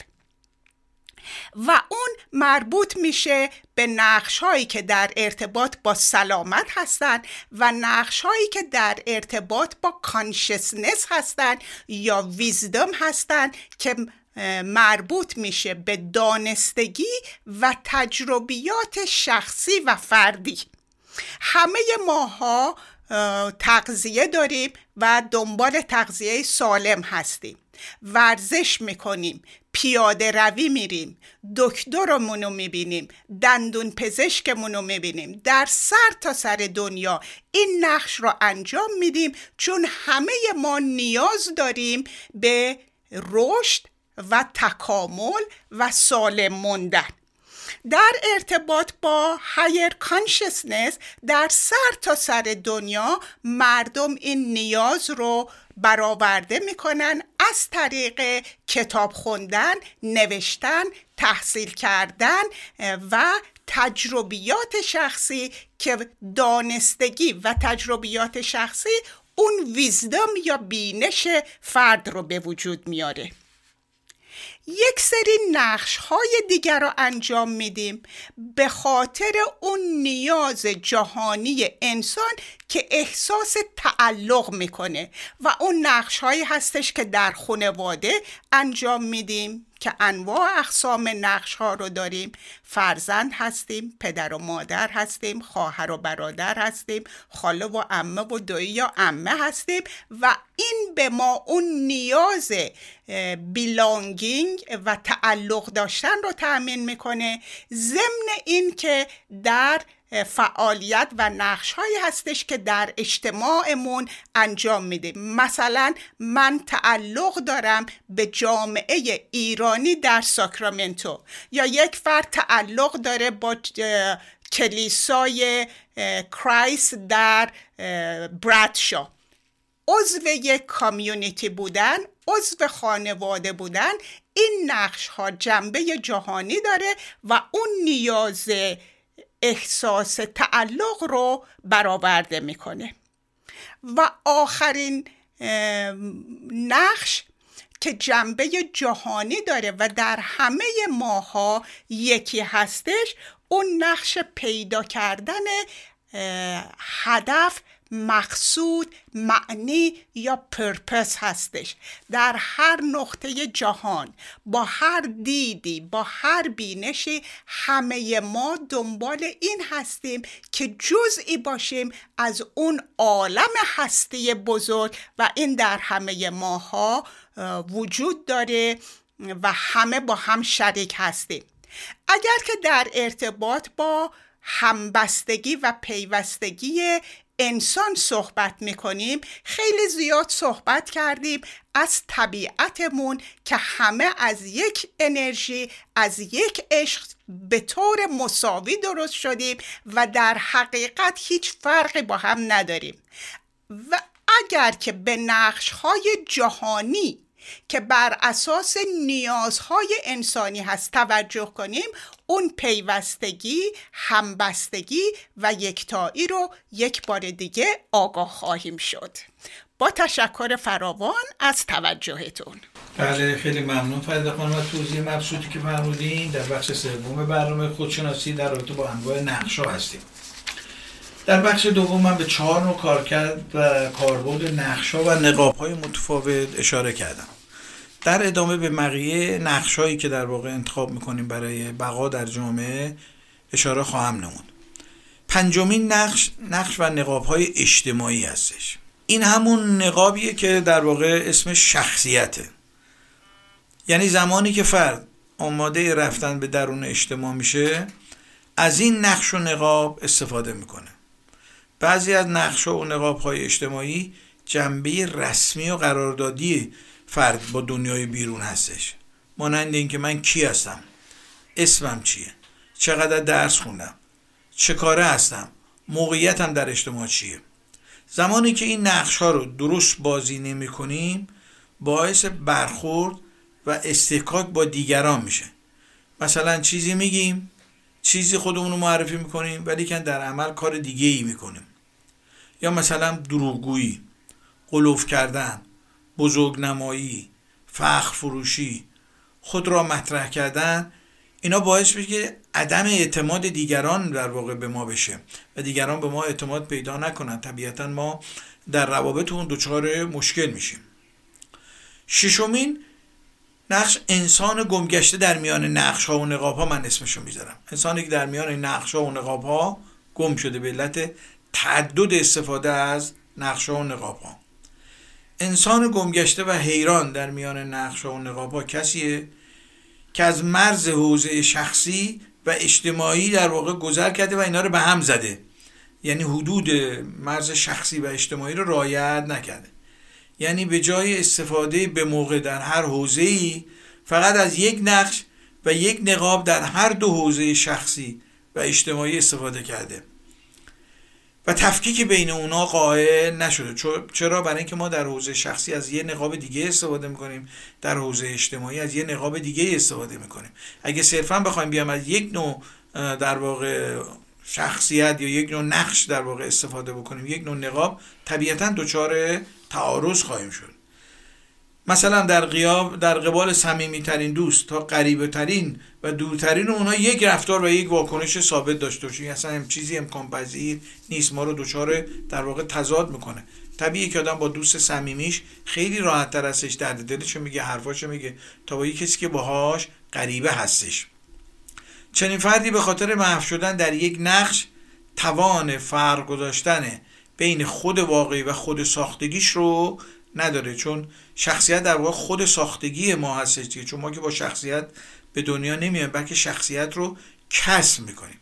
و اون مربوط میشه به نقش‌هایی که در ارتباط با سلامت هستن و نقش‌هایی که در ارتباط با کانشسنس هستن یا ویزدم هستن که مربوط میشه به دانستگی و تجربیات شخصی و فردی. همه ماها تغذیه داریم و دنبال تغذیه سالم هستیم، ورزش میکنیم، پیاده روی میریم، دکترمونو میبینیم، دندون پزشکمونو میبینیم، در سر تا سر دنیا این نقش رو انجام میدیم، چون همه ما نیاز داریم به رشد و تکامل و سالم موندن. در ارتباط با هایر کانشسنس در سر تا سر دنیا مردم این نیاز رو برآورده میکنن از طریق کتاب خوندن، نوشتن، تحصیل کردن و تجربیات شخصی که دانستگی و تجربیات شخصی اون ویزدم یا بینش فرد رو به وجود میاره. یک سری نقش‌های دیگر رو انجام میدیم به خاطر اون نیاز جهانی انسان که احساس تعلق میکنه و اون نقش‌هایی هستش که در خانواده انجام میدیم که انواع اقسام نقش‌ها رو داریم. فرزند هستیم، پدر و مادر هستیم، خواهر و برادر هستیم، خاله و عمه و دایی یا عمه هستیم و این به ما اون نیاز بیلانگینگ و تعلق داشتن رو تأمین میکنه، ضمن این که در فعالیت و نقش‌هایی هستش که در اجتماعمون انجام میدیم. مثلا من تعلق دارم به جامعه ایرانی در ساکرامنتو، یا یک فرد تعلق داره با کلیسای کرایست در برادشا. عضو یک کامیونیتی بودن، عضو خانواده بودن، این نقش‌ها جنبه جهانی داره و اون نیاز احساس تعلق رو برآورده میکنه. و آخرین نقش که جنبه جهانی داره و در همه ماها یکی هستش، اون نقش پیدا کردن هدف، مقصود، معنی یا پرپس هستش. در هر نقطه جهان، با هر دیدی، با هر بینشی، همه ما دنبال این هستیم که جزئی باشیم از اون عالم هستی بزرگ و این در همه ماها وجود داره و همه با هم شریک هستیم. اگر که در ارتباط با همبستگی و پیوستگی انسان صحبت میکنیم، خیلی زیاد صحبت کردیم از طبیعتمون که همه از یک انرژی، از یک عشق به طور مساوی درست شدیم و در حقیقت هیچ فرقی با هم نداریم. و اگر که به نقش‌های جهانی که بر اساس نیازهای انسانی هست توجه کنیم، اون پیوستگی، همبستگی و یکتایی رو یک بار دیگه آگاه خواهیم شد. با تشکر فراوان از توجهتون. بله، خیلی ممنون فریده خانم از توضیح مبسوطی که فرمودین. در بخش سوم برنامه خودشناسی در رابطه با انواع نقش‌ها هستیم. در بخش دوم من به 4 نوع کارکرد و کاربرد نقش‌ها و نقاب‌های متفاوت اشاره کردم. در ادامه به بقیه نقش‌هایی که در واقع انتخاب می‌کنیم برای بقا در جامعه اشاره خواهم نمود. پنجمین نقش و نقاب‌های اجتماعی هستش. این همون نقابیه که در واقع اسم شخصیته. یعنی زمانی که فرد آماده رفتن به درون اجتماع میشه، از این نقش و نقاب استفاده می‌کنه. بعضی از نقش و نقاب‌های اجتماعی جنبه رسمی و قراردادی فرد با دنیای بیرون هستش، مانند این که من کی هستم، اسمم چیه، چقدر درس خوندم، چه کاره هستم، موقعیتم در اجتماع چیه. زمانی که این نقش‌ها رو درست بازی نمی‌کنیم، باعث برخورد و استحکاک با دیگران میشه. مثلا چیزی میگیم، چیزی خودمون رو معرفی میکنیم، ولی که در عمل کار دیگه ای میکنیم. یا مثلا دروغگویی، غلوف کردن، بزرگنمایی، فخر فروشی، خود را مطرح کردن اینا باعث میشه که عدم اعتماد دیگران در واقع به ما بشه و دیگران به ما اعتماد پیدا نکنن. طبیعتا ما در روابط اون دچار مشکل میشیم. ششمین نقش، انسان گمگشته در میان نقش‌ها و نقاب‌ها، من اسمشو میذارم. انسانی که در میان نقش‌ها و نقاب‌ها گم شده به علت تعدد استفاده از نقش‌ها و نقاب‌ها. انسان گمگشته و حیران در میان نقش‌ها و نقاب‌ها کسیه که از مرز حوزه شخصی و اجتماعی در واقع گذر کرده و اینا رو به هم زده، یعنی حدود مرز شخصی و اجتماعی رو رعایت نکرده. یعنی به جای استفاده به موقع در هر حوزه‌ای، فقط از یک نقش و یک نقاب در هر دو حوزه شخصی و اجتماعی استفاده کرده و تفکیک بین اونا قائل نشده. چرا؟ برای اینکه ما در حوزه شخصی از یه نقاب دیگه استفاده میکنیم، در حوزه اجتماعی از یه نقاب دیگه استفاده میکنیم. اگه صرفا بخوایم بیام از یک نوع در واقع شخصیت یا یک نوع نقش در واقع استفاده بکنیم، یک نوع نقاب، طبیعتاً دچار تعارض خواهیم شد. مثلا در قبال صمیمیترین دوست تا قریبترین و دورترین اونها یک رفتار و یک واکنش ثابت داشته باشیم، اصلا هم چیزی امکان پذیر نیست، ما رو دچار در واقع تضاد میکنه. طبیعیه که آدم با دوست صمیمیش خیلی راحت تر ازش درد دلش میگه، حرفاشو میگه، تا با کسی که باهاش غریبه هستش. چنین فردی به خاطر محو شدن در یک نقش، توان فرق گذاشتن بین خود واقعی و خود ساختگیش رو نداره، چون شخصیت در واقع خود ساختگی ما هستش دیگه. چون ما که با شخصیت به دنیا نمیایم، بلکه شخصیت رو کسب میکنیم.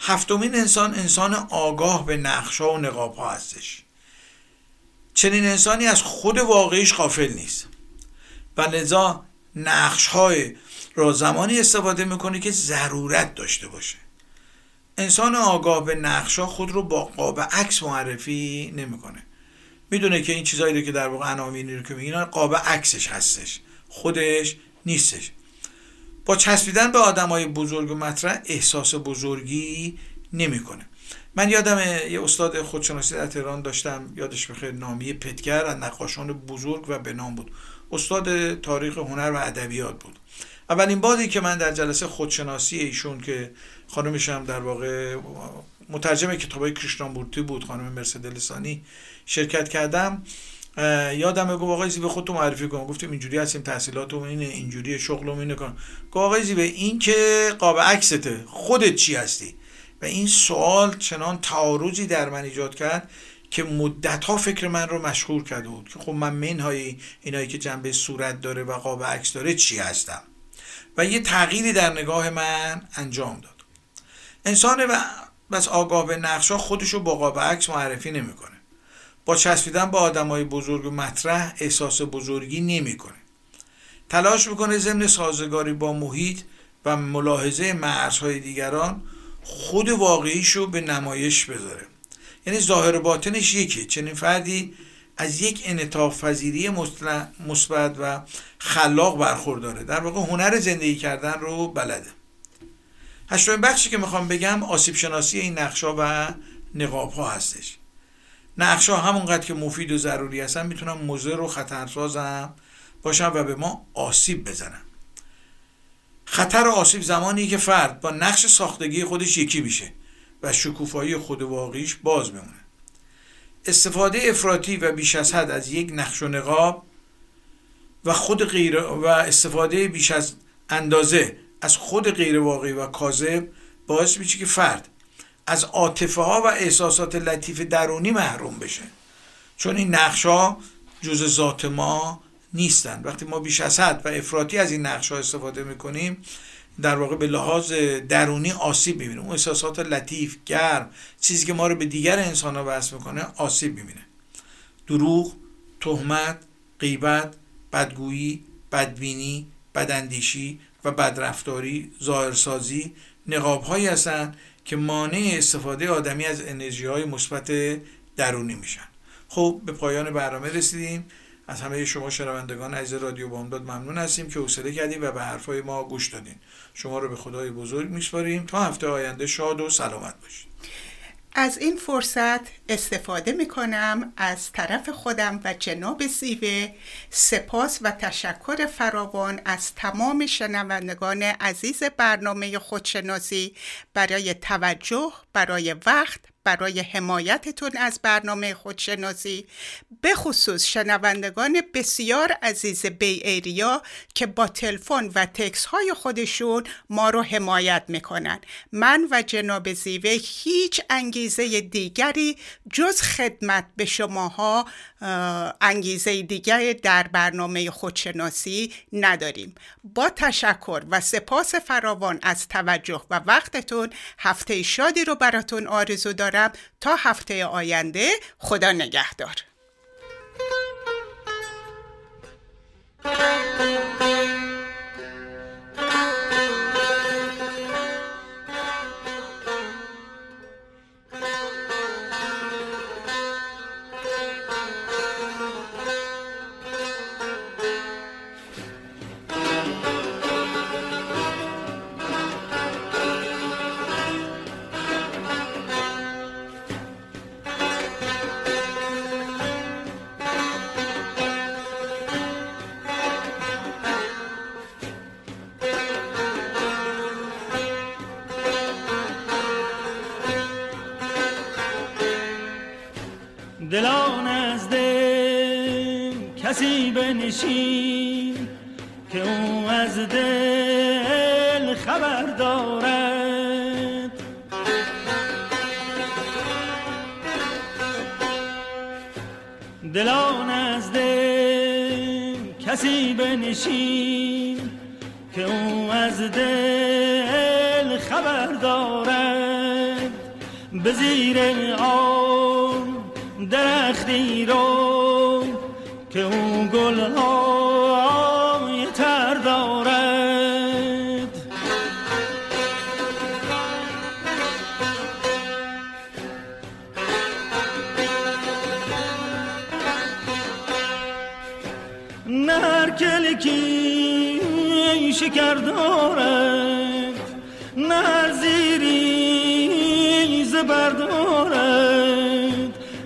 هفتمین انسان آگاه به نقش‌ها و نقاب‌ها هستش. چنین انسانی از خود واقعیش غافل نیست و لذا نقش‌های را زمانی استفاده میکنه که ضرورت داشته باشه. انسان آگاه به نقش‌ها خود رو با قاب عکس معرفی نمیکنه. میدونه که این چیزایی رو که در واقع عناوینی رو که میگن قاب عکسش هستش، خودش نیستش. با چسبیدن به آدمای بزرگ و مطرح احساس بزرگی نمیکنه. من یادم یه استاد خودشناسی در تهران داشتم، یادش بخیر، نامی پتکر، از نقاشان بزرگ و بنام بود. استاد تاریخ هنر و ادبیات بود. اولین باری که من در جلسه خودشناسی ایشون که خانمش هم در واقع مترجم کتابای کریشتامورتی بود، خانم مرسدلسانی، شرکت کردم، یادمه گفت آقای زیوه خودتو معرفی کن. گفتیم اینجوری هستیم، تحصیلاتم اینه، اینجوری شغلم اینه. کن گفت آقای زیوه این که قاب عکسته، خودت چی هستی؟ و این سوال چنان تعارضی در من ایجاد کرد که مدت‌ها فکر من رو مشغول کرده بود که خب من منهای اینایی که جنبه صورت داره و قاب عکس داره چی هستم؟ و یه تغییری در نگاه من انجام داد. انسان بس آگاه به نقش‌ها خودشو با قاب عکس معرفی نمی‌کنه. با چسبیدن به آدم‌های بزرگ و مطرح احساس بزرگی نمی‌کنه. تلاش می‌کنه ضمن سازگاری با محیط و ملاحظه مرزهای دیگران خود واقعیشو به نمایش بذاره. یعنی ظاهر و باطنش یکی. چنین فردی از یک انعطاف‌پذیری مثبت و خلاق برخورداره. در واقع هنر زندگی کردن رو بلده. هشتمین بخشی که میخوام بگم آسیب شناسی این نقش‌ها و نقاب‌ها هستش. نقش‌ها همونقدر که مفید و ضروری هستن، میتونن مضر و خطرساز هم باشن و به ما آسیب بزنن. خطر و آسیب زمانی که فرد با نقش ساختگی خودش یکی میشه و شکوفایی خود واقعیش باز بمونه. استفاده افراطی و بیش از حد از یک نقش و نقاب و استفاده بیش از اندازه از خود غیر واقعی و کاذب باعث میشه که فرد از عاطفه ها و احساسات لطیف درونی محروم بشه، چون این نقش ها جزء ذات ما نیستن. وقتی ما بیش از حد و افراطی از این نقش ها استفاده میکنیم، در واقع به لحاظ درونی آسیب میبینیم. اون احساسات لطیف، گرم، چیزی که ما رو به دیگر انسان ها وصل میکنه آسیب میبینه. دروغ، تهمت، غیبت، بدگویی، بدبینی، بداندیشی و بدرفتاری، ظاهرسازی، نقاب‌هایی هستند که مانع استفاده آدمی از انرژی‌های مثبت درونی میشن. خب به پایان برنامه رسیدیم. از همه شما شنوندگان عزیز رادیو بامداد ممنون هستیم که حوصله کردید و به حرفای ما گوش دادین. شما رو به خدای بزرگ میسپاریم. تا هفته آینده شاد و سلامت باشید. از این فرصت استفاده میکنم از طرف خودم و جناب زیوه سپاس و تشکر فراوان از تمام شنوندگان عزیز برنامه خودشناسی برای توجه، برای وقت، برای حمایتتون از برنامه خودشناسی، به خصوص شنوندگان بسیار عزیز بی ایریا که با تلفن و تکست های خودشون ما رو حمایت میکنن. من و جناب زیوه هیچ انگیزه دیگری جز خدمت به شماها، انگیزه دیگری در برنامه خودشناسی نداریم. با تشکر و سپاس فراوان از توجه و وقتتون، هفته شادی رو براتون آرزو دارم. تا هفته آینده، خدا نگهدار. دلان از دل کسی بنشین که او از دل خبر دارد، دلان از دل کسی بنشین که او از دل خبر دارد. به زیر درختی رو که اون گلهای تر دارد، نه هر کلکی شکر دارد، نه هر زیری زبر دارد،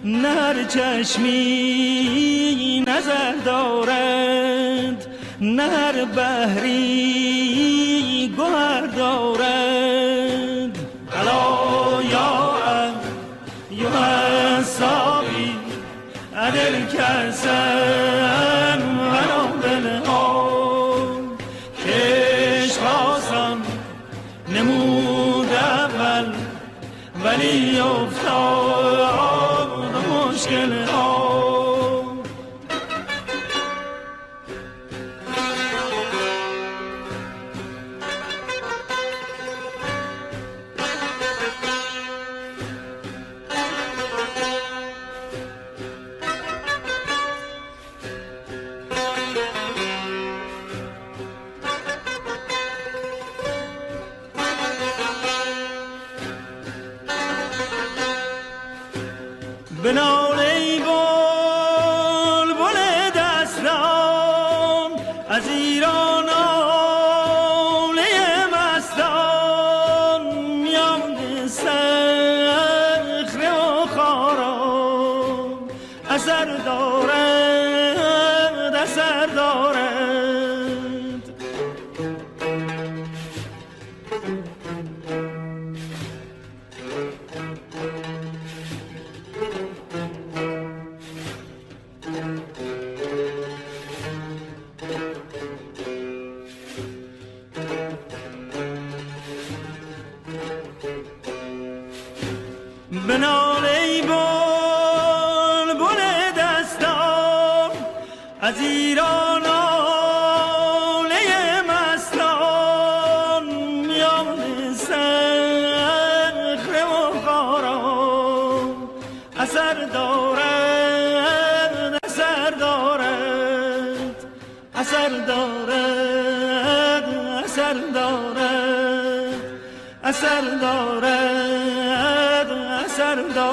نار چشمی نظر دارد، نار بحری گوهر دارد. الا یا یوه صابی عدل کسن منو دلهام کش خواستم نمود اول ولی افتاد مشکل ها. بنا Shabbat Shalom.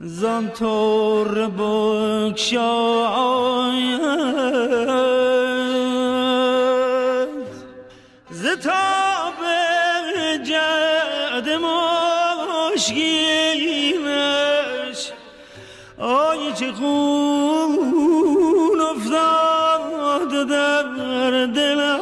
زان تور بکشاید زتاب جد مشگیمش آی چه خون افتاد در دلم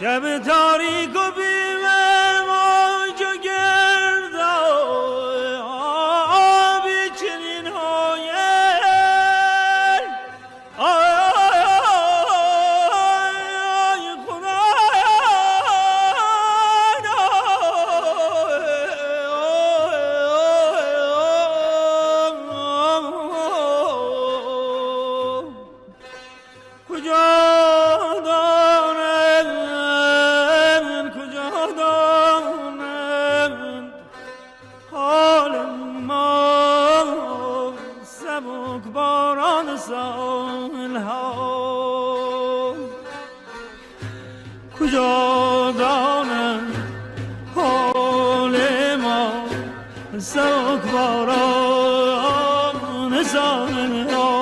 شب تاریک و بیمه موج و گرد آبی چنین های آی خدا کجا کجا دانم حال ما سوک باران زمین را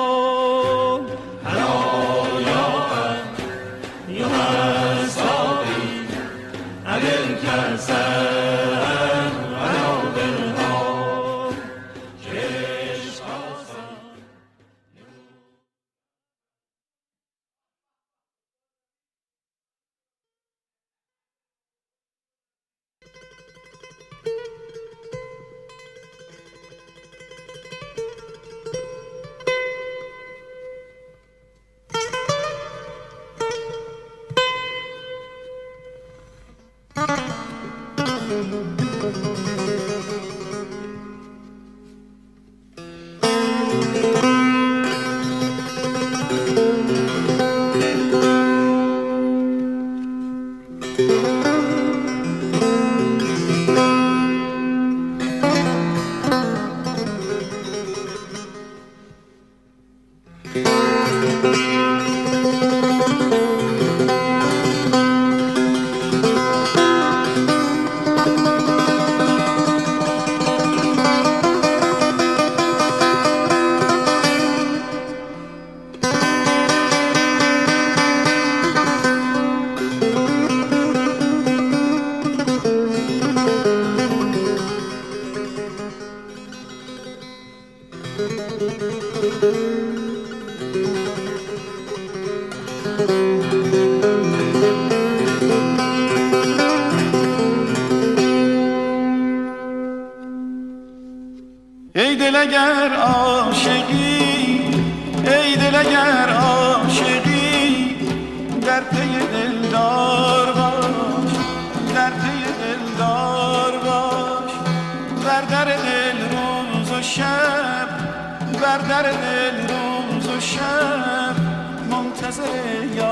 حلایا یا حسابی عدل کرسن حلا دلها چشم آسان در دل روز و شب منتظر